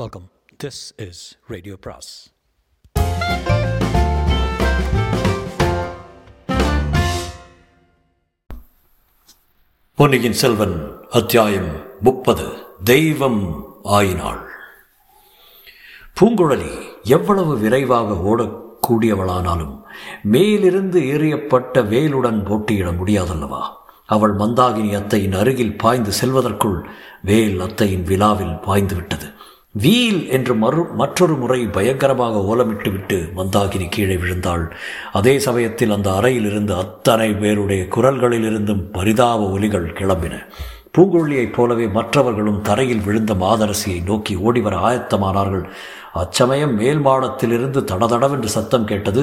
Welcome. This is radio பிராஸ். பொன்னியின் செல்வன் அத்தியாயம் 30. தெய்வம் ஆயினாள். பூங்குழலி எவ்வளவு விரைவாக ஓடக்கூடியவளானாலும் மேலிருந்து எறியப்பட்ட வேலுடன் போட்டியிட முடியாதல்லவா? அவள் மந்தாகினி அத்தையின் அருகில் பாய்ந்து செல்வதற்குள் வேல் அத்தையின் விலாவில் பாய்ந்து விட்டது. வீல் என்று மற்றொரு முறை பயங்கரமாக ஓலமிட்டு விட்டு மந்தாகினி கீழே விழுந்தாள். அதே சமயத்தில் அந்த அறையில் இருந்து அத்தனை பேருடைய குரல்களிலிருந்தும் பரிதாப ஒலிகள் கிளம்பின. பூங்குழலியைப் போலவே மற்றவர்களும் தரையில் விழுந்த மாதரசியை நோக்கி ஓடிவர ஆயத்தமானார்கள். அச்சமயம் மேல் மாடத்திலிருந்து தடதடவென்று சத்தம் கேட்டது.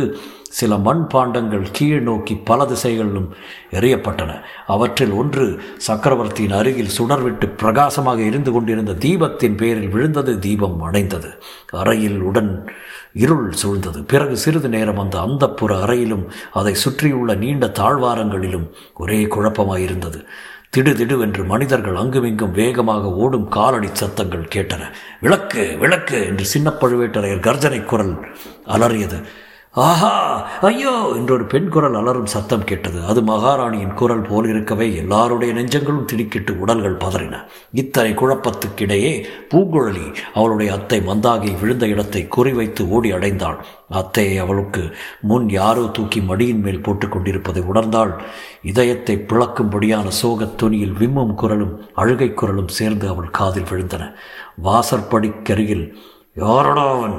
சில மண்பாண்டங்கள் கீழ் நோக்கி பல திசைகளிலும் எறியப்பட்டன. அவற்றில் ஒன்று சக்கரவர்த்தியின் அருகில் சுடர்விட்டு பிரகாசமாக எரிந்து கொண்டிருந்த தீபத்தின் பேரில் விழுந்தது. தீபம் அணைந்தது. அறையில் உடன் இருள் சூழ்ந்தது. பிறகு சிறிது நேரம் அந்த அந்தப்புற அறையிலும் அதை சுற்றியுள்ள நீண்ட தாழ்வாரங்களிலும் ஒரே குழப்பமாயிருந்தது. திடுதிடுவென்று மனிதர்கள் அங்குமிங்கும் வேகமாக ஓடும் காலடி சத்தங்கள் கேட்டன. விளக்கு விளக்கு என்று சின்ன பழுவேட்டரையர் கர்ஜனை குரல் அலறியது. ஆஹா ஐயோ என்றொரு பெண் குரல் அலரும் சத்தம் கேட்டது. அது மகாராணியின் குரல் போல் இருக்கவே எல்லாருடைய நெஞ்சங்களும் திடுக்கிட்டு உடல்கள் பதறின. இத்தனை குழப்பத்துக்கிடையே பூங்குழலி அவளுடைய அத்தை மந்தாகி விழுந்த இடத்தை குறிவைத்து ஓடி அடைந்தாள். அத்தையை அவளுக்கு முன் யாரோ தூக்கி மடியின் மேல் போட்டுக் கொண்டிருப்பதை உணர்ந்தாள். இதயத்தை பிளக்கும்படியான சோகத் துணியில் விம்மும் குரலும் அழுகை குரலும் சேர்ந்து அவள் காதில் விழுந்தன. வாசற்படிக்கருகில் யாரடாவன்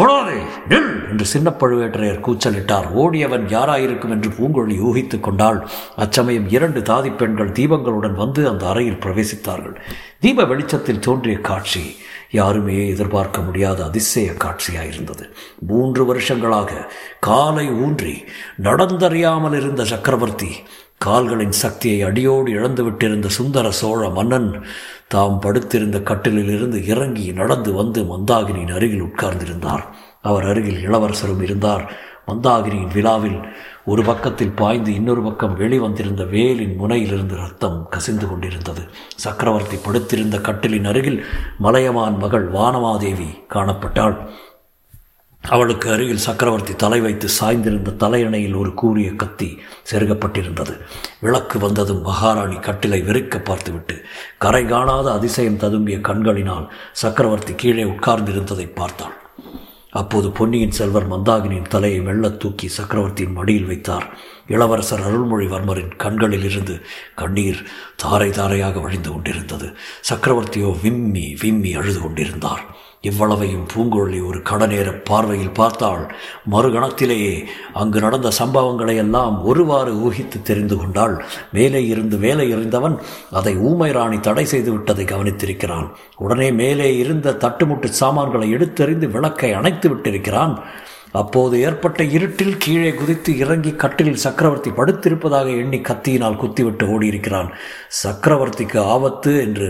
ஓடாதே நில் என்று சின்ன பழுவேட்டரையர் கூச்சலிட்டார். ஓடியவன் யாராயிருக்கும் என்று பூங்குழலி ஊகித்து கொண்டாள். அச்சமயம் இரண்டு தாதி பெண்கள் தீபங்களுடன் வந்து அந்த அறையில் பிரவேசித்தார்கள். தீப வெளிச்சத்தில் தோன்றிய காட்சி யாருமே எதிர்பார்க்க முடியாத அதிசய காட்சியாயிருந்தது. 3 வருஷங்களாக காலை ஊன்றி நடந்தறியாமல் இருந்த சக்கரவர்த்தி, கால்களின் சக்தியை அடியோடு இழந்துவிட்டிருந்த சுந்தர சோழ மன்னன் தாம் படுத்திருந்த கட்டிலிலிருந்து இறங்கி நடந்து வந்து மந்தாகினியின் அருகில் உட்கார்ந்திருந்தார். அவர் அருகில் இளவரசரும் இருந்தார். மந்தாகினியின் விழாவில் ஒரு பக்கத்தில் பாய்ந்து இன்னொரு பக்கம் வெளிவந்திருந்த வேலின் முனையிலிருந்து ரத்தம் கசிந்து கொண்டிருந்தது. சக்கரவர்த்தி படுத்திருந்த கட்டிலின் அருகில் மலையமான் மகள் வானமாதேவி காணப்பட்டாள். அவளுக்கு அருகில் சக்கரவர்த்தி தலை வைத்து சாய்ந்திருந்த தலையணையில் ஒரு கூரிய கத்தி செருகப்பட்டிருந்தது. விளக்கு வந்ததும் மகாராணி கட்டிலை வெறிக்க பார்த்துவிட்டு கரை காணாத அதிசயம் ததும்பிய கண்களினால் சக்கரவர்த்தி கீழே உட்கார்ந்திருந்ததை பார்த்தாள். அப்போது பொன்னியின் செல்வர் மந்தாகினியின் தலையை மெல்லத் தூக்கி சக்கரவர்த்தியின் மடியில் வைத்தார். இளவரசர் அருள்மொழிவர்மரின் கண்களில் இருந்து கண்ணீர் தாரை தாரையாக வழிந்து கொண்டிருந்தது. சக்கரவர்த்தியோ விம்மி விம்மி அழுது கொண்டிருந்தார். இவ்வளவையும் பூங்குழலி ஒரு கடநேர பார்வையில் பார்த்தாள். மறுகணத்திலேயே அங்கு நடந்த சம்பவங்களை எல்லாம் ஒருவாறு ஊகித்து தெரிந்து கொண்டாள். மேலே இருந்து வேலை எறிந்தவன் அதை ஊமை ராணி தடை செய்து விட்டதை கவனித்திருக்கிறான். உடனே மேலே இருந்த தட்டுமுட்டு சாமான்களை எடுத்தெறிந்து விளக்கை அணைத்து விட்டிருக்கிறான். அப்போது ஏற்பட்ட இருட்டில் கீழே குதித்து இறங்கி கட்டிலில் சக்கரவர்த்தி படுத்திருப்பதாக எண்ணி கத்தியினால் குத்திவிட்டு ஓடியிருக்கிறான். சக்கரவர்த்திக்கு ஆபத்து என்று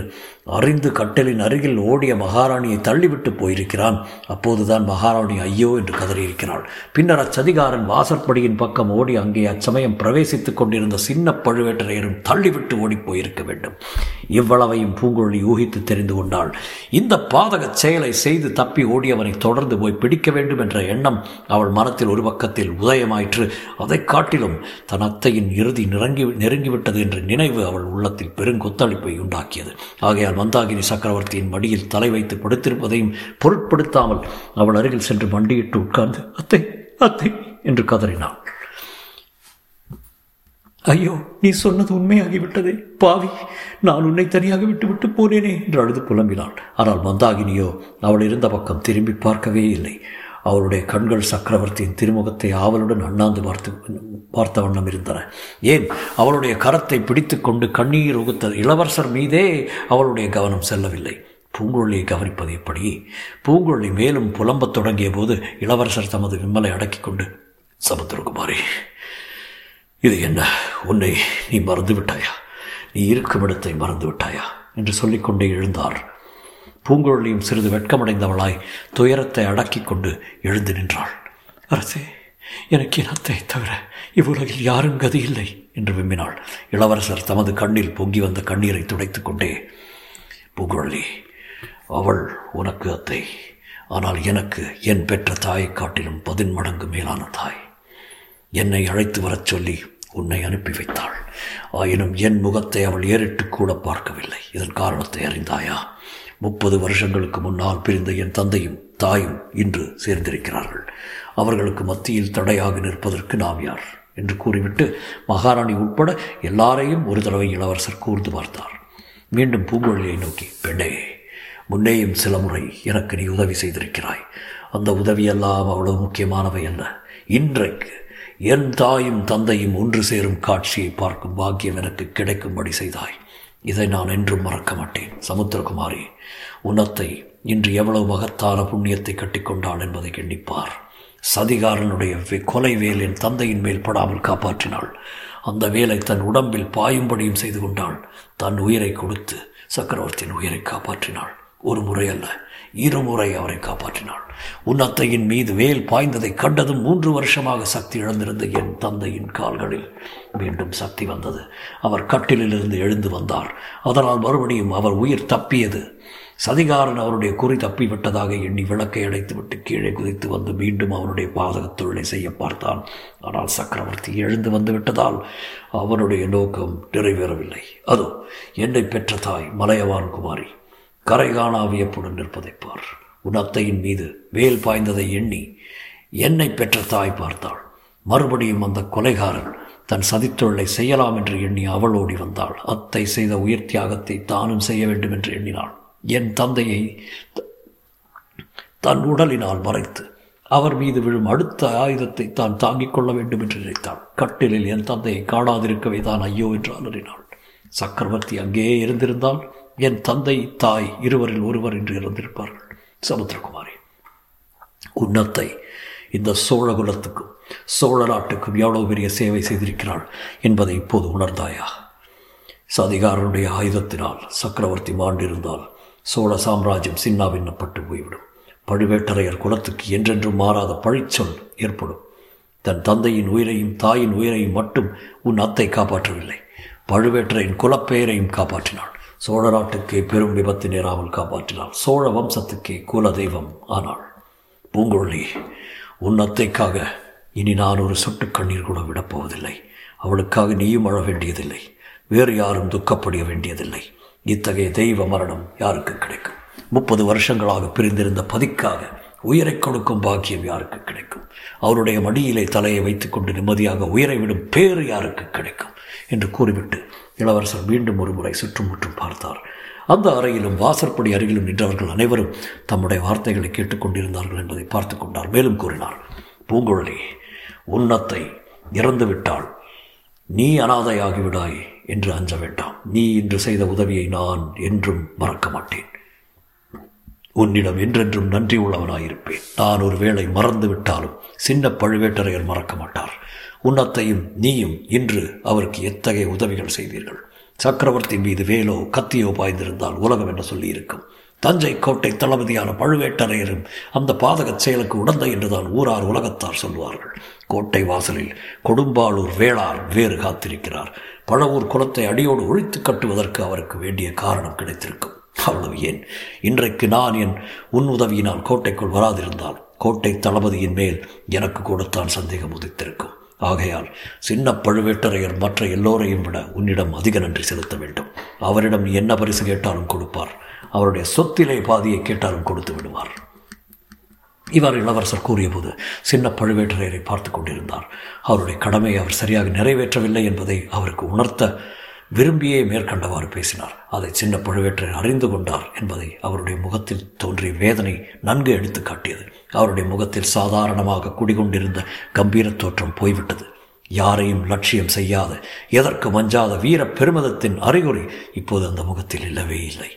அறிந்து கட்டிலின் அருகில் ஓடிய மகாராணியை தள்ளிவிட்டு போயிருக்கிறான். அப்போதுதான் மகாராணி ஐயோ என்று கதறியிருக்கிறாள். பின்னர் அச்சதிகாரன் வாசற்படியின் பக்கம் ஓடி அங்கே அச்சமயம் பிரவேசித்துக் கொண்டிருந்த சின்ன பழுவேட்டரையரும் தள்ளிவிட்டு ஓடி போயிருக்க வேண்டும். இவ்வளவையும் பூங்குழலி ஊகித்து தெரிந்து கொண்டாள். இந்த பாதக செயலை செய்து தப்பி ஓடியவனை தொடர்ந்து போய் பிடிக்க வேண்டும் என்ற எண்ணம் அவள் மனத்தில் ஒரு பக்கத்தில் உதயமாயிற்று. அதை காட்டிலும் தன் அத்தையின் இறுதி நெருங்கிவிட்டது என்ற நினைவு அவள் உள்ளத்தில் பெருங்கொத்தளிப்பை உண்டாக்கியது. ஆகையால் மந்தாகினி சக்கரவர்த்தியின் மடியில் தலை வைத்து படுத்திருப்பதையும் பொருட்படுத்தாமல் அவள் அருகில் சென்று மண்டியிட்டு உட்கார்ந்து அத்தை அத்தை என்று கதறினாள். ஐயோ நீ சொன்னது உண்மையாகிவிட்டதே பாவி, நான் உன்னை தனியாக விட்டுவிட்டு போனேனே என்று அழுது புலம்பினாள். ஆனால் மந்தாகினியோ அவள் இருந்த பக்கம் திரும்பி பார்க்கவே இல்லை. அவளுடைய கண்கள் சக்கரவர்த்தியின் திருமுகத்தை ஆவலுடன் அண்ணாந்து பார்த்த வண்ணம் இருந்தன. ஏன், அவளுடைய கரத்தை பிடித்து கொண்டு கண்ணீர் உகுத்த இளவரசர் மீதே அவளுடைய கவனம் செல்லவில்லை. பூங்குழலியை கவனிப்பது எப்படி? பூங்குழலி மேலும் புலம்பத் தொடங்கிய போது இளவரசர் தமது விம்மலை அடக்கி கொண்டு, சமுத்திரகுமாரி, இது என்ன, உன்னை நீ மறந்து விட்டாயா? நீ இருக்கும் இடத்தை மறந்து விட்டாயா என்று சொல்லிக்கொண்டே எழுந்தார். பூங்குழலியும் சிறிது வெட்கமடைந்தவளாய் துயரத்தை அடக்கி கொண்டு எழுந்து நின்றாள். அரசே, எனக்கு என் அத்தை தவிர இவ்வுலகில் யாரும் கதி இல்லை என்று விம்மினாள். இளவரசர் தமது கண்ணில் பொங்கி வந்த கண்ணீரை துடைத்து கொண்டே, பூங்குழலி, அவள் உனக்கு அத்தை, ஆனால் எனக்கு என் பெற்ற தாயை காட்டிலும் 10 மடங்கு மேலான தாய். என்னை அழைத்து வரச் சொல்லி உன்னை அனுப்பி வைத்தாள். ஆயினும் என் முகத்தை அவள் ஏறிட்டு கூட பார்க்கவில்லை. இதன் காரணத்தை அறிந்தாயா? 30 வருஷங்களுக்கு முன்னால் பிரிந்த என் தந்தையும் தாயும் இன்று சேர்ந்திருக்கிறார்கள். அவர்களுக்கு மத்தியில் தடையாக நிற்பதற்கு நாம் யார் என்று கூறிவிட்டு மகாராணி உட்பட எல்லாரையும் ஒரு தடவை இளவரசர் கூர்ந்து பார்த்தார். மீண்டும் பூங்குழலியை நோக்கி, பெண்ணே, முன்னேயும் சில முறை எனக்கு நீ உதவி செய்திருக்கிறாய். அந்த உதவியெல்லாம் அவ்வளவு முக்கியமானவை அல்ல. இன்றைக்கு என் தாயும் தந்தையும் ஒன்று சேரும் காட்சியை பார்க்கும் பாக்கியம் எனக்கு கிடைக்கும்படி செய்தாய். இதை நான் என்றும் மறக்க மாட்டேன். சமுத்திரகுமாரி, உனத்தை இன்று எவ்வளவு மகத்தான புண்ணியத்தை கட்டிக்கொண்டாள் என்பதை எண்ணிப்பார். சதிகாரனுடைய கொலை வேல் என் தந்தையின் மேல் படாமல் காப்பாற்றினாள். அந்த வேலை தன் உடம்பில் பாயும்படியும் செய்து கொண்டாள். தன் உயிரை கொடுத்து சக்கரவர்த்தியின் உயிரை காப்பாற்றினாள். ஒரு முறை அல்ல, 2 முறை அவரை காப்பாற்றினாள். உன்னத்தையின் மீது வேல் பாய்ந்ததை கண்டதும் 3 வருஷமாக சக்தி இழந்திருந்த என் தந்தையின் கால்களில் மீண்டும் சக்தி வந்தது. அவர் கட்டிலிருந்து எழுந்து வந்தார். அதனால் மறுபடியும் அவர் உயிர் தப்பியது. சதிகாரன் அவருடைய குறி தப்பிவிட்டதாக எண்ணி விளக்கை அடைத்துவிட்டு கீழே குதித்து வந்து மீண்டும் அவனுடைய பாதகத் தொழிலை செய்ய பார்த்தான். ஆனால் சக்கரவர்த்தி எழுந்து வந்து விட்டதால் அவனுடைய நோக்கம் நிறைவேறவில்லை. அதோ என்னை பெற்ற தாய் மலையவான் குமாரி கரை காணா வியப்புடன் நிற்பதைப்பார். உன் அத்தையின் மீது வேல் பாய்ந்ததை எண்ணி என்னை பெற்ற தாய் பார்த்தாள். மறுபடியும் அந்த கொலைகாரன் தன் சதித்தொழிலை செய்யலாம் என்று எண்ணி அவள் ஓடி வந்தாள். அத்தை செய்த உயிர் தியாகத்தை தானும் செய்ய வேண்டும் என்று எண்ணினாள். என் தந்தையை தன் உடலினால் மறைத்து அவர் மீது விழும் அடுத்த ஆயுதத்தை தான் தாங்கிக் கொள்ள வேண்டும் என்று நினைத்தாள். கட்டிலில் என் தந்தையை காணாதிருக்கவே தான் ஐயோ என்று அலறினாள். சக்கரவர்த்தி அங்கேயே இருந்திருந்தால் என் தந்தை தாய் இருவரில் ஒருவர் என்று இறந்திருப்பார்கள். சமுத்திரகுமாரி, உன்னத்தை இந்த சோழ குலத்துக்கும் சோழ நாட்டுக்கும் எவ்வளவு பெரிய சேவை செய்திருக்கிறாள் என்பதை இப்போது உணர்ந்தாயா? சதிகாரனுடைய ஆயுதத்தினால் சக்கரவர்த்தி மாண்டிருந்தால் சோழ சாம்ராஜ்யம் சின்னாபின்னப்பட்டு போய்விடும். பழுவேட்டரையர் குலத்துக்கு என்றென்றும் மாறாத பழிச்சொல் ஏற்படும். தன் தந்தையின் உயிரையும் தாயின் உயிரையும் மட்டும் உன் அத்தை காப்பாற்றவில்லை, பழுவேட்டரையின் குலப்பெயரையும் காப்பாற்றினாள். சோழ நாட்டுக்கே பெரும் விபத்து நேராமல் காப்பாற்றினாள். சோழ வம்சத்துக்கே குல தெய்வம் ஆனாள். பூங்குழலி, உன் அத்தைக்காக இனி நான் ஒரு சொட்டு கண்ணீர் கூட விடப்போவதில்லை. அவளுக்காக நீயும் அழ வேண்டியதில்லை, வேறு யாரும் துக்கப்படிய வேண்டியதில்லை. இத்தகைய தெய்வ மரணம் யாருக்கு கிடைக்கும்? 30 வருஷங்களாக பிரிந்திருந்த பதிக்காக உயிரை கொடுக்கும் பாக்கியம் யாருக்கு கிடைக்கும்? அவருடைய மடியிலே தலையை வைத்துக்கொண்டு நிம்மதியாக உயிரை விடும் பேறு யாருக்கு கிடைக்கும் என்று கூறிவிட்டு இளவரசர் மீண்டும் ஒரு முறை சுற்றுமுற்றும் பார்த்தார். அந்த அறையிலும் வாசற்படி அருகிலும் நின்றவர்கள் அனைவரும் தம்முடைய வார்த்தைகளை கேட்டுக்கொண்டிருந்தார்கள் என்பதை பார்த்து கொண்டார். மேலும் கூறினார், பூங்குழலி, உன்னத்தை இறந்துவிட்டாள், நீ அனாதையாகிவிடாய் என்று அஞ்ச வேண்டாம். நீ இன்று செய்த உதவியை நான் என்றும் மறக்க மாட்டேன். உன்னிடம் என்றென்றும் நன்றி உள்ளவனாயிருப்பேன். நான் ஒரு வேளை மறந்து விட்டாலும் சின்ன பழுவேட்டரையர் மறக்க மாட்டார். உன்னத்தையும் நீயும் இன்று அவருக்கு எத்தகைய உதவிகள் செய்தீர்கள்! சக்கரவர்த்தி மீது வேலோ கத்தியோ பாய்ந்திருந்தால் உலகம் என்ன சொல்லியிருக்கும்? தஞ்சை கோட்டை தளபதியான பழுவேட்டரையரும் அந்த பாதகச் செயலுக்கு உடந்தை என்றுதான் ஊரார் உலகத்தார் சொல்வார்கள். கோட்டை வாசலில் கொடும்பாளூர் வேளார் வேறு காத்திருக்கிறார். பழவூர் குலத்தை அடியோடு ஒழித்து கட்டுவதற்கு அவருக்கு வேண்டிய காரணம் கிடைத்திருக்கும். அவ்வளவு ஏன், இன்றைக்கு நான் உன் உதவியினால் கோட்டைக்குள் வராதிருந்தால் கோட்டை தளபதியின் மேல் எனக்கு கூடத்தான் சந்தேகம் உதித்திருக்கும். ஆகையால் சின்ன பழுவேட்டரையர் மற்ற எல்லோரையும் விட உன்னிடம் அதிக நன்றி செலுத்த வேண்டும். அவரிடம் நீ என்ன பரிசு கேட்டாலும் கொடுப்பார். அவருடைய சொத்திலே பாதியை கேட்டாலும் கொடுத்து விடுவார். இவர் இளவரசர் கூறியபோது சின்ன பழுவேட்டரையரை பார்த்து கொண்டிருந்தார். அவருடைய கடமையை அவர் சரியாக நிறைவேற்றவில்லை என்பதை அவருக்கு உணர்த்த விரும்பியே மேற்கண்டவாறு பேசினார். அதை சின்ன பழுவேற்றை அறிந்து கொண்டார் என்பதை அவருடைய முகத்தில் தோன்றிய வேதனை நன்கு எடுத்து காட்டியது. அவருடைய முகத்தில் சாதாரணமாக குடிகொண்டிருந்த கம்பீரத் தோற்றம் போய்விட்டது. யாரையும் லட்சியம் செய்யாத, எதற்கு மஞ்சாத வீர பெருமிதத்தின் அறிகுறி இப்போது அந்த முகத்தில் இல்லவே இல்லை.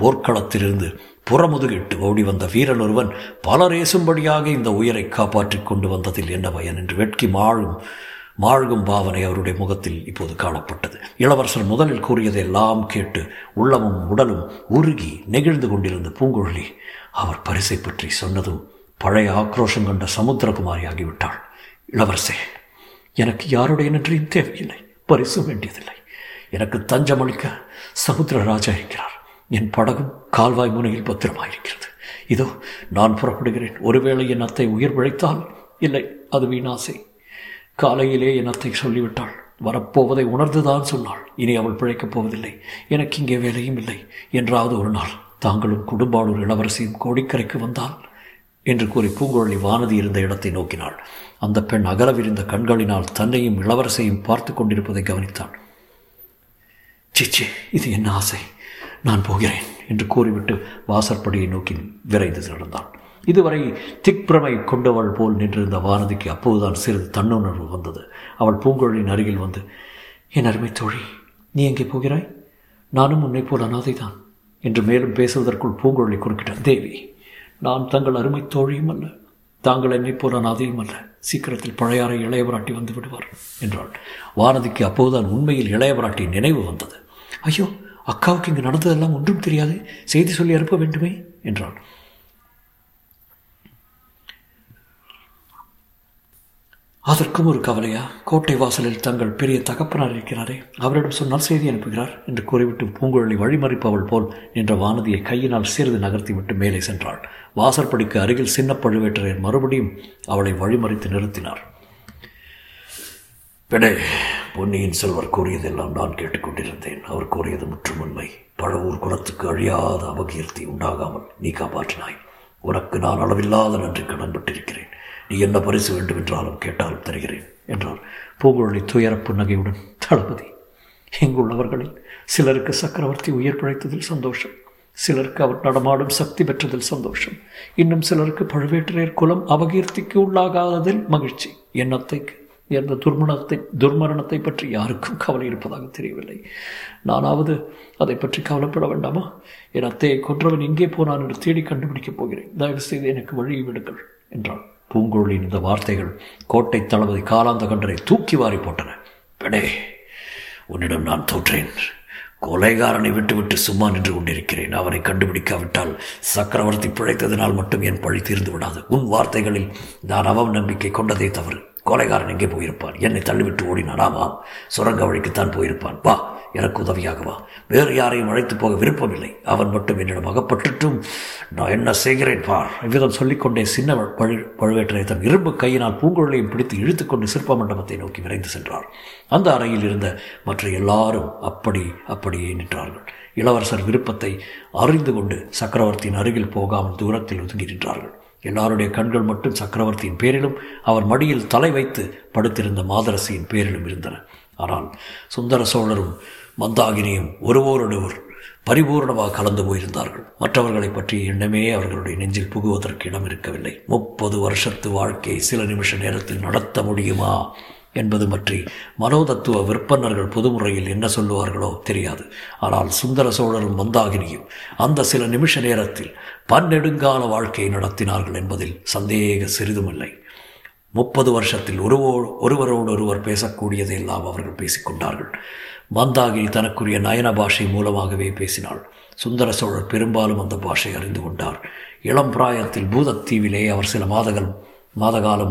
போர்க்களத்திலிருந்து புறமுதுகிட்டு ஓடி வந்த வீரன் ஒருவன் பலர் ஏசும்படியாக இந்த உயிரை காப்பாற்றி கொண்டு வந்ததில் என்ன பயன் என்று வெட்கி மாழ்கும் பாவனை அவருடைய முகத்தில் இப்போது காணப்பட்டது. இளவரசர் முதலில் கூறியதெல்லாம் கேட்டு உள்ளமும் உடலும் உருகி நெகிழ்ந்து கொண்டிருந்த பூங்குழலி அவர் பரிசை பற்றி சொன்னதும் பழைய ஆக்ரோஷம் கண்ட சமுத்திரகுமாரி ஆகிவிட்டாள். இளவரசே, எனக்கு யாருடைய நன்றியும் தேவையில்லை, பரிசும் வேண்டியதில்லை. எனக்கு தஞ்சமளிக்க சமுத்திரராஜா இருக்கிறார். என் படகும் கால்வாய் முனையில் பத்திரமாயிருக்கிறது. இதோ நான் புறப்படுகிறேன். ஒருவேளை என் அத்தை உயிர் பிழைத்தால், இல்லை அது வீணாசை. காலையிலே என் அத்தை சொல்லிவிட்டாள். வரப்போவதை உணர்ந்துதான் சொன்னாள். இனி அவள் பிழைக்கப் போவதில்லை, எனக்கு இங்கே வேலையும் இல்லை. என்றாவது ஒரு நாள் தாங்களும் குடும்பாளூர் இளவரசியும் கோடிக்கரைக்கு வந்தாள் என்று கூறி பூங்குழலி வானதி இருந்த இடத்தை நோக்கினாள். அந்த பெண் அகலவிருந்த கண்களினால் தன்னையும் இளவரசையும் பார்த்து கொண்டிருப்பதை கவனித்தாள். சிச்சி, இது என்ன ஆசை, நான் போகிறேன் என்று கூறிவிட்டு வாசற்படியை நோக்கி விரைந்து நடந்தாள். இதுவரை திக்பிரமை கொண்டவள் போல் நின்றிருந்த வானதிக்கு அப்போதுதான் சிறிது தன்னுணர்வு வந்தது. அவள் பூங்குழலின் அருகில் வந்து, என் அருமை தோழி, நீ எங்கே போகிறாய்? நானும் உன்னை போல் அனாதைதான் என்று மேலும் பேசுவதற்குள் பூங்குழலி குறுக்கிட்டார். தேவி, நான் தங்கள் அருமை தோழியும் அல்ல, தாங்கள் என்னை போல் அனாதையும் அல்ல. சீக்கிரத்தில் பழையாறை இளையவராட்டி வந்து விடுவார் என்றாள். வானதிக்கு அப்போதுதான் உண்மையில் இளையவராட்டி நினைவு வந்தது. ஐயோ, அக்காவுக்கு இங்கு நடந்ததெல்லாம் ஒன்றும் தெரியாது, செய்தி சொல்லி அனுப்ப வேண்டுமே என்றாள். அதற்கும் ஒரு கவலையா? கோட்டை வாசலில் தங்கள் பெரிய தகப்பனார் இருக்கிறாரே, அவரிடம் சொன்னால் செய்தி அனுப்புகிறார் என்று கூறிவிட்டு பூங்குழலி வழிமறிப்பவள் போல் நின்ற வானதியை கையினால் சிறிது நகர்த்தி விட்டு மேலே சென்றாள். வாசற்படிக்கு அருகில் சின்ன பழுவேட்டரையர் மறுபடியும் அவளை வழிமறித்து நிறுத்தினார். பெண்ணே, பொன்னியின் செல்வர் கூறியதெல்லாம் நான் கேட்டுக்கொண்டிருந்தேன். அவர் கூறியது முற்றும் உண்மை. பழவூர் குலத்துக்கு அழியாத அவகீர்த்தி உண்டாகாமல் நீ காப்பாற்றினாய். உனக்கு நான் அளவில்லாத நன்றி கடன்பட்டிருக்கிறேன். நீ என்ன பரிசு வேண்டுமென்றாலும் கேட்டாலும் தருகிறேன் என்றார் பூங்குழலி துயரப்பு நகையுடன். தளபதி, இங்குள்ளவர்களில் சிலருக்கு சக்கரவர்த்தி உயிர் பிழைத்ததில் சந்தோஷம், சிலருக்கு அவர் நடமாடும் சக்தி பெற்றதில் சந்தோஷம், இன்னும் சிலருக்கு பழுவேட்டரையர் குலம் அவகீர்த்திக்கு உள்ளாகாததில் மகிழ்ச்சி. எண்ணத்தைக்கு இந்த துர்மரணத்தை பற்றி யாருக்கும் கவலை இருப்பதாக தெரியவில்லை. நானாவது அதை பற்றி கவலைப்பட வேண்டாமா? என் அத்தையை கொன்றவன் எங்கே போனான் என்று தேடி கண்டுபிடிக்கப் போகிறேன். தயவு செய்து எனக்கு வழி விடுங்கள் என்றான். பூங்குழலின் இந்த வார்த்தைகள் கோட்டை தளபதி காலாந்த கண்டரை தூக்கி வாரி போட்டன. பெண்ணே, உன்னிடம் நான் தோற்றேன். கொலைகாரனை விட்டுவிட்டு சும்மா நின்று கொண்டிருக்கிறேன். அவனை கண்டுபிடிக்காவிட்டால் சக்கரவர்த்தி பிழைத்ததினால் மட்டும் என் பழி தீர்ந்து விடாது. உன் வார்த்தைகளில் நான் அவம் நம்பிக்கை கொண்டதே தவறு. கொலைகாரன் எங்கே போயிருப்பான்? என்னை தள்ளிவிட்டு ஓடினான். ஆமாம், சுரங்க வழிக்குத்தான் போயிருப்பான். வா, எனக்கு உதவியாக வா. வேறு யாரையும் அழைத்து போக விருப்பமில்லை. அவன் மட்டும் என்னிடம் அகப்பட்டுட்டும் நான் என்ன செய்கிறேன் பார். இவ்விதம் சொல்லிக்கொண்டே சின்ன பழுவேட்டரை தன் இரும்பு கையினால் பூங்குழலையும் பிடித்து இழுத்துக்கொண்டு சிற்ப மண்டபத்தை நோக்கி விரைந்து சென்றார். அந்த அறையில் இருந்த மற்ற எல்லாரும் அப்படியே நின்றார்கள். இளவரசர் விருப்பத்தை அறிந்து கொண்டு சக்கரவர்த்தியின் அருகில் போகாமல் தூரத்தில் ஒதுங்கி நின்றார்கள். எல்லாருடைய கண்கள் மட்டும் சக்கரவர்த்தியின் பேரிலும் அவர் மடியில் தலை வைத்து படுத்திருந்த மாதரசியின் பேரிலும் இருந்தன. ஆனால் சுந்தர சோழரும் மந்தாகினியும் ஒருவோரொருவர் பரிபூர்ணமாக கலந்து போயிருந்தார்கள். மற்றவர்களை பற்றிய எண்ணமே அவர்களுடைய நெஞ்சில் புகுவதற்கு இடம் இருக்கவில்லை. 30 வருஷத்து வாழ்க்கையை சில நிமிஷ நேரத்தில் நடத்த முடியுமா என்பது பற்றி மனோதத்துவ விற்பனர்கள் பொதுமுறையில் என்ன சொல்லுவார்களோ தெரியாது. ஆனால் சுந்தர சோழரும் மந்தாகினியும் அந்த சில நிமிஷ நேரத்தில் பன்னெடுங்கால வாழ்க்கையை நடத்தினார்கள் என்பதில் சந்தேக சிறிதுமில்லை. 30 வருஷத்தில் ஒருவரோடொருவர் பேசக்கூடியதெல்லாம் அவர்கள் பேசிக்கொண்டார்கள். மந்தாகினி தனக்குரிய நயன பாஷை மூலமாகவே பேசினாள். சுந்தர சோழர் பெரும்பாலும் அந்த பாஷை அறிந்து கொண்டார். இளம் பிராயத்தில் பூதத்தீவிலே அவர் சில மாதகாலம்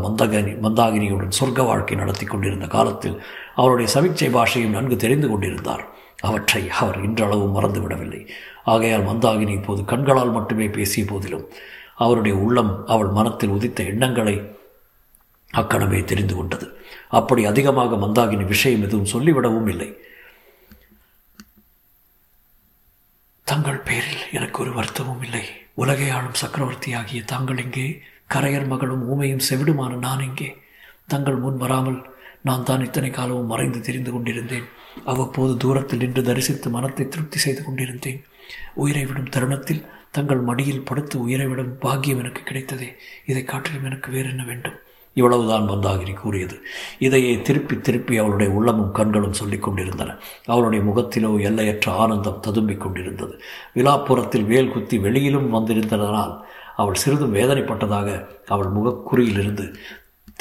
மந்தாகினியுடன் சொர்க்க வாழ்க்கை நடத்தி கொண்டிருந்த காலத்தில் அவருடைய சமிச்சை பாஷையும் நன்கு தெரிந்து கொண்டிருந்தார். அவற்றை அவர் இன்றளவும் மறந்துவிடவில்லை. ஆகையால் மந்தாகினி இப்போது கண்களால் மட்டுமே பேசிய போதிலும் அவருடைய உள்ளம் அவள் மனத்தில் உதித்த எண்ணங்களை அக்கணமே தெரிந்து கொண்டது. அப்படி அதிகமாக மந்தாகினி விஷயம் எதுவும் சொல்லிவிடவும் இல்லை. தங்கள் பேரில் எனக்கு ஒரு வருத்தமும் இல்லை. உலகை ஆளும் சக்கரவர்த்தியாகிய தாங்கள் எங்கே? கரையர் மகளும் ஊமையும் செவிடுமான நான் எங்கே? தங்கள் முன் வராமல் நான் தான் இத்தனை காலமும் மறைந்து தெரிந்து கொண்டிருந்தேன். அவ்வப்போது தூரத்தில் நின்று தரிசித்து மனத்தை திருப்தி செய்து கொண்டிருந்தேன். உயிரை விடும் தருணத்தில் தங்கள் மடியில் படுத்து உயிரை விடும் பாக்கியம் எனக்கு கிடைத்ததே. இதை காட்டிலும் எனக்கு வேறு என்ன வேண்டும்? இவ்வளவுதான் மந்தாகினி கூறியது. இதையே திருப்பி திருப்பி அவளுடைய உள்ளமும் கண்களும் சொல்லிக் கொண்டிருந்தன. அவளுடைய முகத்திலோ எல்லையற்ற ஆனந்தம் ததும்பிக் கொண்டிருந்தது. விழாப்புறத்தில் வேல் குத்தி வெளியிலும் வந்திருந்ததனால் அவள் சிறிதும் வேதனைப்பட்டதாக அவள் முகக்குறியிலிருந்து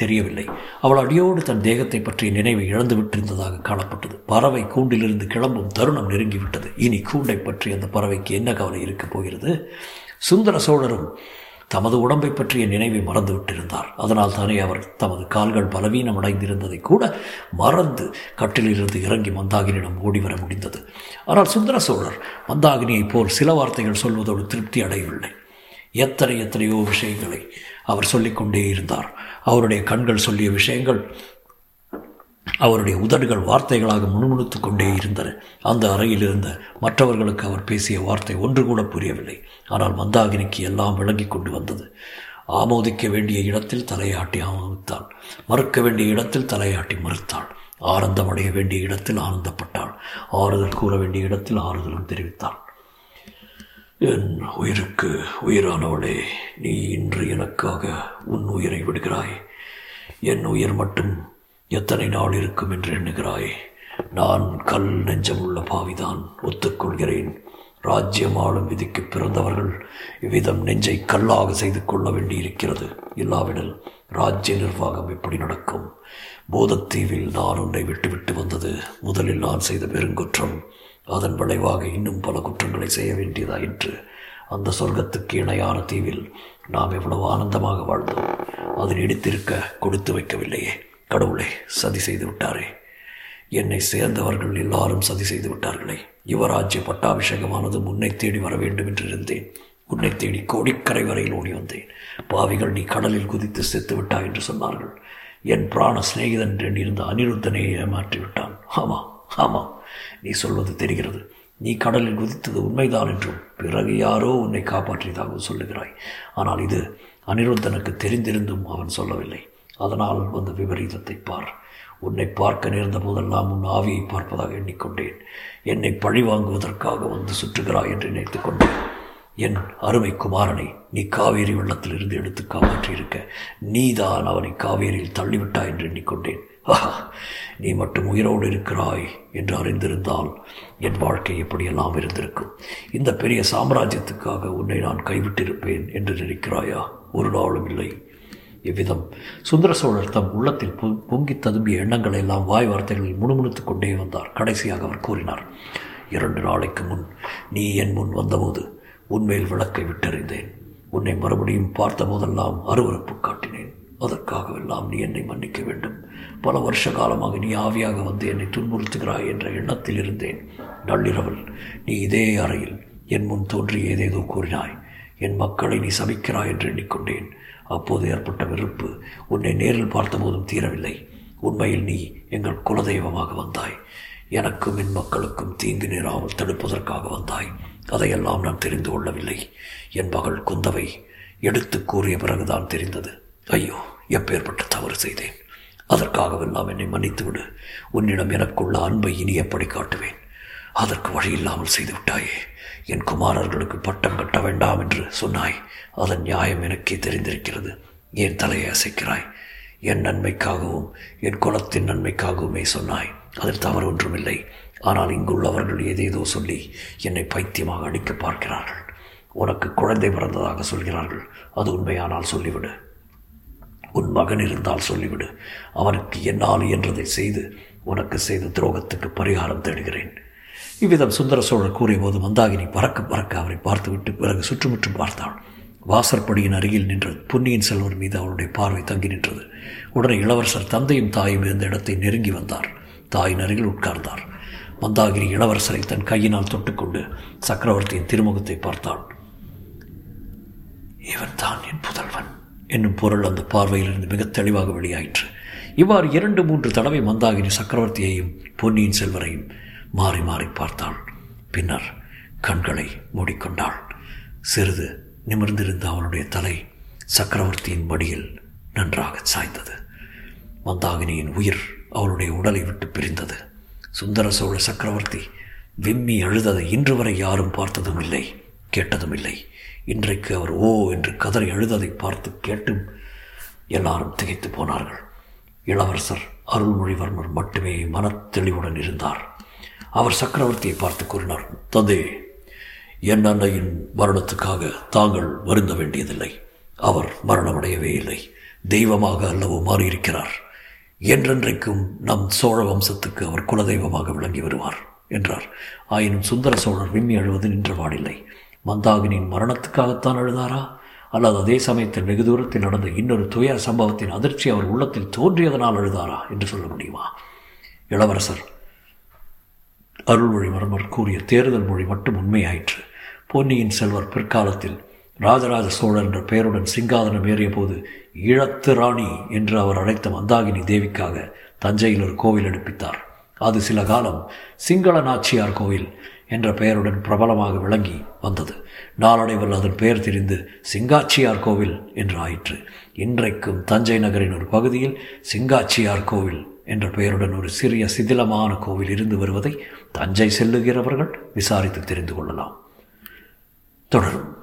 தெரியவில்லை. அவள் அடியோடு தன் தேகத்தை பற்றிய நினைவை இழந்து விட்டிருந்ததாக காணப்பட்டது. பறவை கூண்டிலிருந்து கிளம்பும் தருணம் நெருங்கிவிட்டது. இனி கூண்டை பற்றி அந்த பறவைக்கு என்ன கவலை இருக்கப் போகிறது? சுந்தர சோழரும் தமது உடம்பை பற்றிய நினைவை மறந்துவிட்டிருந்தார். அதனால் தானே அவர் தமது கால்கள் பலவீனம் அடைந்திருந்ததை கூட மறந்து கட்டிலிருந்து இறங்கி மந்தாகினியிடம் ஓடிவர முடிந்தது. ஆனால் சுந்தர சோழர் மந்தாகினியைப் போல் சில வார்த்தைகள் சொல்வதோடு திருப்தி அடையவில்லை. எத்தனையோ விஷயங்களை அவர் சொல்லிக்கொண்டே இருந்தார். அவருடைய கண்கள் சொல்லிய விஷயங்கள் அவருடைய உதடுகள் வார்த்தைகளாக முணுமுணுத்து கொண்டே இருந்தன. அந்த அறையில் இருந்த மற்றவர்களுக்கு அவர் பேசிய வார்த்தை ஒன்று கூட புரியவில்லை. ஆனால் மந்தாகினிக்கு எல்லாம் விளங்கி கொண்டு வந்தது. ஆமோதிக்க வேண்டிய இடத்தில் தலையாட்டி ஆமோதித்தாள், மறுக்க வேண்டிய இடத்தில் தலையாட்டி மறுத்தாள், ஆனந்தம் அடைய வேண்டிய இடத்தில் ஆனந்தப்பட்டாள், ஆறுதல் கூற வேண்டிய இடத்தில் ஆறுதலும் தெரிவித்தாள். என் உயிருக்கு உயிரானவளே, நீ இன்று எனக்காக உன் உயிரை விடுகிறாய். என் உயிர் மட்டும் எத்தனை நாள் இருக்கும் என்று எண்ணுகிறாய்? நான் கல் நெஞ்சமுள்ள பாவிதான், ஒத்துக்கொள்கிறேன். ராஜ்யம் ஆளும் விதிக்கு பிறந்தவர்கள் இவ்விதம் நெஞ்சை கல்லாக செய்து கொள்ள வேண்டியிருக்கிறது. இல்லாவிடல் ராஜ்ய நிர்வாகம் எப்படி நடக்கும்? போதத்தீவில் நான் உன்னை விட்டுவிட்டு வந்தது முதலில் நான் செய்த பெருங்குற்றம். அதன் விளைவாக இன்னும் பல குற்றங்களை செய்ய வேண்டியதாயிற்று. அந்த சொர்க்கத்துக்கு இணையான தீவில் நாம் எவ்வளவு ஆனந்தமாக வாழ்ந்தோம். அது நீடித்திருக்க கொடுத்து வைக்கவில்லையே. கடவுளை, சதி செய்து விட்டாரே. என்னை சேர்ந்தவர்கள் எல்லாரும் சதி செய்து விட்டார்களே. யுவராஜ்ய பட்டாபிஷேகமானது உன்னை தேடி வர வேண்டும் என்று இருந்தேன். உன்னை தேடி கோடிக்கரை வரையில் ஓடி வந்தேன். பாவிகள், நீ கடலில் குதித்து செத்து விட்டாய் என்று சொன்னார்கள். என் பிராண சிநேகிதன் என்று இருந்த அனிருத்தனை ஏமாற்றிவிட்டான். ஆமாம், நீ சொல்வது தெரிகிறது. நீ கடலில் குதித்தது உண்மைதான் என்றும் பிறகு யாரோ உன்னை காப்பாற்றியதாக சொல்லுகிறாய். ஆனால் இது அனிருத்தனுக்கு தெரிந்திருந்தும் அவன் சொல்லவில்லை. அதனால் வந்த விபரீதத்தை பார். உன்னை பார்க்க நேர்ந்த போதெல்லாம் உன் ஆவியை பார்ப்பதாக எண்ணிக்கொண்டேன். என்னை பழி வாங்குவதற்காக வந்து சுற்றுகிறாய் என்று நினைத்து கொண்டேன். என் அருமை குமாரனை நீ காவேரி வெள்ளத்திலிருந்து எடுத்து காப்பாற்றியிருக்க நீதான் அவனை காவேரியில் தள்ளிவிட்டாய் என்று எண்ணிக்கொண்டேன். நீ மட்டும் உயிரோடு இருக்கிறாய் என்று அறிந்திருந்தால் என் வாழ்க்கை எப்படியெல்லாம் இருந்திருக்கும். இந்த பெரிய சாம்ராஜ்யத்துக்காக உன்னை நான் கைவிட்டிருப்பேன் என்று நினைக்கிறாயா? ஒரு நாளும் இல்லை. இவ்விதம் சுந்தர சோழர் தம் உள்ளத்தில் பொங்கி ததும்பிய எண்ணங்களை எல்லாம் வாய் வார்த்தைகளில் முணுமுணுத்துக் கொண்டே வந்தார். கடைசியாக அவர் கூறினார், 2 நாளைக்கு முன் நீ என் முன் வந்தபோது உன்மேல் விளக்கை விட்டறிந்தேன். உன்னை மறுபடியும் பார்த்த போதெல்லாம் அருவறுப்பு காட்டினேன். அதற்காகவெல்லாம் நீ என்னை மன்னிக்க வேண்டும். பல வருஷ காலமாக நீ ஆவியாக வந்து என்னை துன்புறுத்துகிறாய் என்ற எண்ணத்தில் இருந்தேன். நள்ளிரவில் நீ இதே அறையில் என் முன் தோன்றி ஏதேதோ கூறினாய். என் மக்களை நீ சபிக்கிறாய் என்று எண்ணிக்கொண்டேன். அப்போது ஏற்பட்ட வெறுப்பு உன்னை நேரில் பார்த்தபோதும் தீரவில்லை. உண்மையில் நீ எங்கள் குலதெய்வமாக வந்தாய். எனக்கும் என் மக்களுக்கும் தீங்கு நேராமல் தடுப்பதற்காக வந்தாய். அதையெல்லாம் நான் தெரிந்து கொள்ளவில்லை. என் மகள் குந்தவை எடுத்து கூறிய பிறகுதான் தெரிந்தது. ஐயோ, எப்பேற்பட்ட தவறு செய்தேன். அதற்காகவெல்லாம் என்னை மன்னித்துவிடு. உன்னிடம் எனக்குள்ள அன்பை இனி எப்படி காட்டுவேன்? அதற்கு வழியில்லாமல் செய்துவிட்டாயே. என் குமாரர்களுக்கு பட்டம் கட்ட வேண்டாம் என்று சொன்னாய். அதன் நியாயம் எனக்கே தெரிந்திருக்கிறது. என் தலையை அசைக்கிறாய். என் நன்மைக்காகவும் என் குலத்தின் நன்மைக்காகவுமே சொன்னாய். அதில் தவறு ஒன்றுமில்லை. ஆனால் இங்குள்ளவர்கள் ஏதேதோ சொல்லி என்னை பைத்தியமாக அடிக்க பார்க்கிறார்கள். உனக்கு குழந்தை பிறந்ததாக சொல்கிறார்கள். அது உண்மையானால் சொல்லிவிடு. உன் மகன் இருந்தால் சொல்லிவிடு. அவனுக்கு என்னால் என்றதை செய்து உனக்கு செய்த துரோகத்துக்கு பரிகாரம் தேடுகிறேன். இவ்விதம் சுந்தர சோழர் கூறிய போது மந்தாகினி பறக்க அவரை பார்த்துவிட்டு பிறகு சுற்றுமுற்றும் பார்த்தாள். வாசற்படியின் அருகில் நின்ற பொன்னியின் செல்வர் மீது அவளுடைய பார்வை தங்கி நின்றது. உடனே இளவரசர் தந்தையும் தாயும் இருந்த இடத்தை நெருங்கி வந்தார். தாயின் அருகில் உட்கார்ந்தார். மந்தாகினி இளவரசரை தன் கையினால் தொட்டுக்கொண்டு சக்கரவர்த்தியின் திருமுகத்தை பார்த்தாள். இவன் தான் என் புதல்வன் என்னும் பொருள் அந்த பார்வையிலிருந்து மிக தெளிவாக வெளியாயிற்று. இவ்வாறு 2-3 தடவை மந்தாகினி சக்கரவர்த்தியையும் பொன்னியின் செல்வரையும் மாறி பார்த்தாள். பின்னர் கண்களை மூடிக்கொண்டாள். சிறிது நிமிர்ந்திருந்த அவளுடைய தலை சக்கரவர்த்தியின் மடியில் நன்றாக சாய்ந்தது. மந்தாகினியின் உயிர் அவளுடைய உடலை விட்டு பிரிந்தது. சுந்தர சோழ சக்கரவர்த்தி விம்மி அழுததை இன்று வரை யாரும் பார்த்ததும் இல்லை, கேட்டதும் இல்லை. இன்றைக்கு அவர் ஓ என்று கதறி அழுததை பார்த்து கேட்டும் எல்லாரும் திகைத்து போனார்கள். இளவரசர் அருள்மொழிவர்மர் மட்டுமே மனத்தெளிவுடன் இருந்தார். அவர் சக்கரவர்த்தியை பார்த்து கூறினார், தந்தை, என் அன்னையின் மரணத்துக்காக தாங்கள் வருந்த வேண்டியதில்லை. அவர் மரணமடையவே இல்லை. தெய்வமாக அல்லவோ மாறியிருக்கிறார். என்றென்றைக்கும் நம் சோழ வம்சத்துக்கு அவர் குலதெய்வமாக விளங்கி வருவார் என்றார். ஆயினும் சுந்தர சோழர் விம்மி அழுவது நின்றவாடில்லை. மந்தாகினியின் மரணத்துக்காகத்தான் அழுதாரா அல்லது அதே சமயத்தில் வெகு தூரத்தில் நடந்த இன்னொரு துய சம்பவத்தின் அதிர்ச்சி அவர் உள்ளத்தில் தோன்றியதனால் எழுதாரா என்று சொல்ல முடியுமா? இளவரசர் அருள்மொழிவர்மர் கூறிய தேர்தல் மொழி மட்டும் உண்மையாயிற்று. பொன்னியின் செல்வர் பிற்காலத்தில் ராஜராஜ சோழர் என்ற பெயருடன் சிங்காதனம் ஏறிய போது ஈழத்து ராணி என்று அவர் அழைத்த மந்தாகினி தேவிக்காக தஞ்சையில் ஒரு கோவில் எடுப்பித்தார். அது சில காலம் சிங்கள நாச்சியார் கோவில் என்ற பெயருடன் பிரபலமாக விளங்கி வந்தது. நாளடைவில் அதன் பெயர் திரிந்து சிங்காச்சியார் கோவில் என்று ஆயிற்று. இன்றைக்கும் தஞ்சை நகரின் ஒரு பகுதியில் சிங்காச்சியார் கோவில் என்ற பெயருடன் ஒரு சிறிய சிதிலமான கோவில் இருந்து வருவதை தஞ்சை செல்லுகிறவர்கள் விசாரித்து தெரிந்து கொள்ளலாம். தொடரும்.